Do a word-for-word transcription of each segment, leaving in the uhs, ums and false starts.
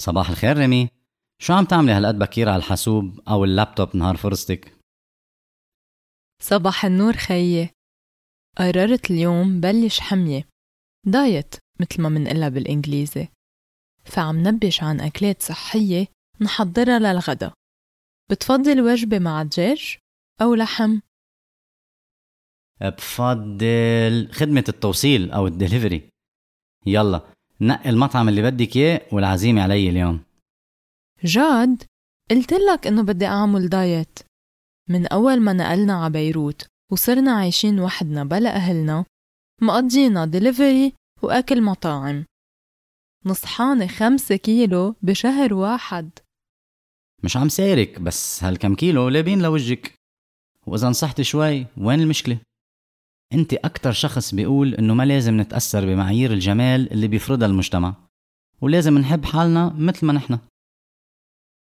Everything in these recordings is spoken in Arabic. صباح الخير ريمي، شو عم تعملي هالقد بكير على الحاسوب أو اللابتوب نهار فرصتك؟ صباح النور خيي، قررت اليوم بلش حمية دايت مثل ما منقلها بالإنجليزي، فعم نبش عن أكلات صحية نحضرها للغدا. بتفضل وجبة مع دجاج أو لحم؟ بفضل خدمة التوصيل أو الدليفري. يلا نقل المطعم اللي بدك إياه والعزيمة علي اليوم. جاد قلت لك إنه بدي أعمل دايت. من أول ما نقلنا على بيروت وصرنا عايشين وحدنا بلا أهلنا، مقضينا دليفري وأكل مطاعم. نصحاني خمسة كيلو بشهر واحد. مش عم سايرك، بس هالكم كيلو لابين لوجهك، وإذا نصحت شوي وين المشكلة؟ أنت أكتر شخص بيقول إنه ما لازم نتأثر بمعايير الجمال اللي بيفرضها المجتمع، ولازم نحب حالنا مثل ما نحنا.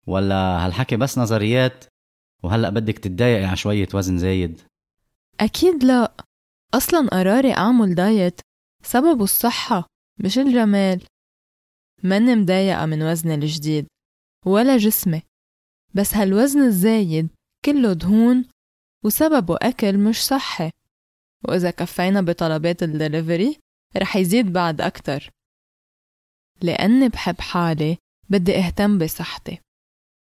ولا هالحكي بس نظريات وهلأ بدك تتضايقي على شوية وزن زايد؟ أكيد لا، أصلاً قراري أعمل دايت سببه الصحة مش الجمال. ماني مضايقة من وزني الجديد ولا جسمي، بس هالوزن الزايد كله دهون وسببه أكل مش صحي، وإذا كفينا بطلبات الدليفري رح يزيد بعد أكتر. لأني بحب حالي بدي اهتم بصحتي،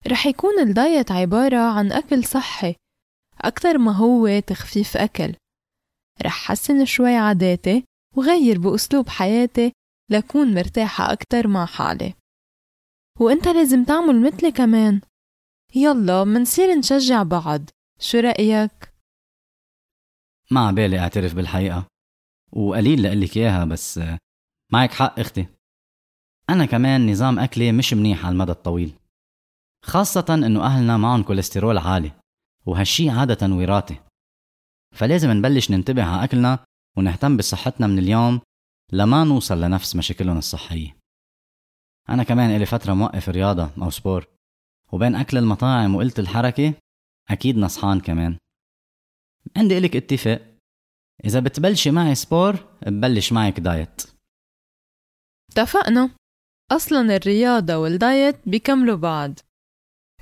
رح يكون الدايت عبارة عن أكل صحي أكتر ما هو تخفيف أكل. رح حسن شوي عاداتي وغير بأسلوب حياتي لكون مرتاحة أكتر مع حالي، وإنت لازم تعمل مثلي كمان. يلا منصير نشجع بعض، شو رأيك؟ ما عبالي أعترف بالحقيقة، وقليل لقلك إياها، بس معك حق أختي، أنا كمان نظام أكلي مش منيح على المدى الطويل، خاصة إنه أهلنا معهم كوليسترول عالي وهالشي عادة وراثي، فلازم نبلش ننتبه على أكلنا ونهتم بصحتنا من اليوم لما نوصل لنفس مشاكلنا الصحية. أنا كمان إلي فترة موقف رياضة أو سبور، وبين أكل المطاعم وقلة الحركة أكيد نصحان كمان. عندي إلك اتفاق، إذا بتبلشي معي سبور ببلش معك دايت. اتفقنا، أصلاً الرياضة والدايت بيكملوا بعض،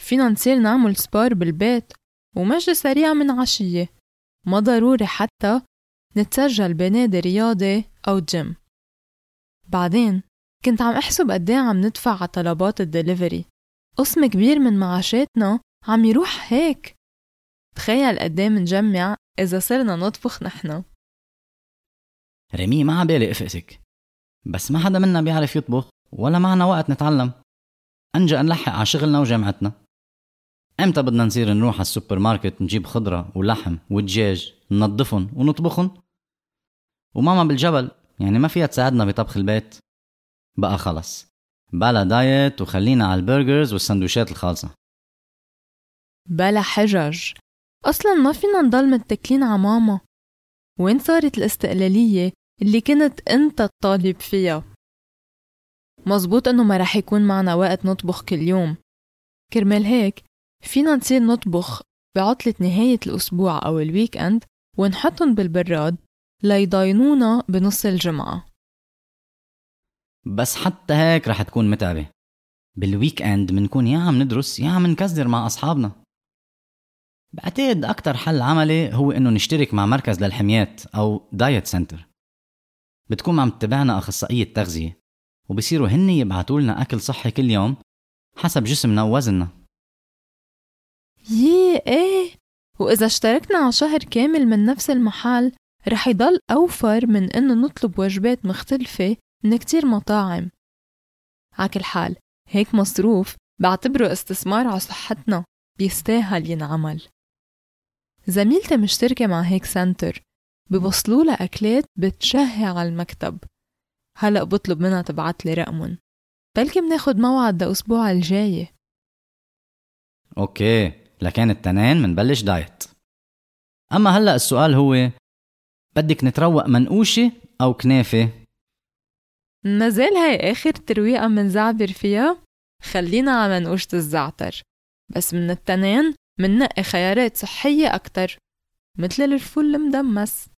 فينا نصير نعمل سبور بالبيت ومشي سريع من عشية، ما ضروري حتى نتسجل بنادي رياضي أو جيم. بعدين كنت عم أحسب قديه عم ندفع على طلبات الدليفري، قسم كبير من معاشاتنا عم يروح هيك. تخيل قديه منجمع إذا صرنا نطبخ نحن. ريمي ما عبالي أفقسك، بس ما حدا منا بيعرف يطبخ ولا معنا وقت نتعلم، أنجأ نلحق على شغلنا وجامعتنا. أمتى بدنا نصير نروح على السوبر ماركت نجيب خضرة ولحم ودجاج ننظفهم ونطبخهم؟ وماما بالجبل يعني ما فيها تساعدنا بطبخ البيت. بقى خلص بلا دايت وخلينا على البرجرز والسندويشات الخالصة بلا حجج. أصلاً ما فينا نضل متكلين على ماما. وين صارت الاستقلالية اللي كنت أنت الطالب فيها؟ مزبوط أنه ما رح يكون معنا وقت نطبخ كل يوم، كرمال هيك فينا نصير نطبخ بعطلة نهاية الأسبوع أو الويك أند ونحطهم بالبراد ليضاينونا بنص الجمعة. بس حتى هيك رح تكون متعبة، بالويك أند منكون يا عم ندرس يا عم نكزر مع أصحابنا. بعتقد أكتر حل عملي هو إنه نشترك مع مركز للحميات أو دايت سنتر، بتكون عم تتبعنا أخصائية تغذية وبصيروا هن يبعتولنا أكل صحي كل يوم حسب جسمنا ووزننا. ييه إيه، وإذا اشتركنا على شهر كامل من نفس المحل رح يضل أوفر من إنه نطلب وجبات مختلفة من كتير مطاعم. عكل حال هيك مصروف بعتبره استثمار على صحتنا بيستاهل ينعمل. زميلتي مشتركة مع هيك سنتر، ببصلوا لها أكلات بتشهي على المكتب. هلأ بطلب منها تبعت لي رقمهم، بلكي بناخد موعد لأسبوع الجاي. أوكي، لكان التنين منبلش دايت. أما هلأ السؤال هو بدك نتروق منقوشة أو كنافة؟ مازال هاي آخر ترويقة منزعبر فيها، خلينا على منقوشة الزعتر، بس من التنين مننقي خيارات صحية أكتر مثل الفول المدمس.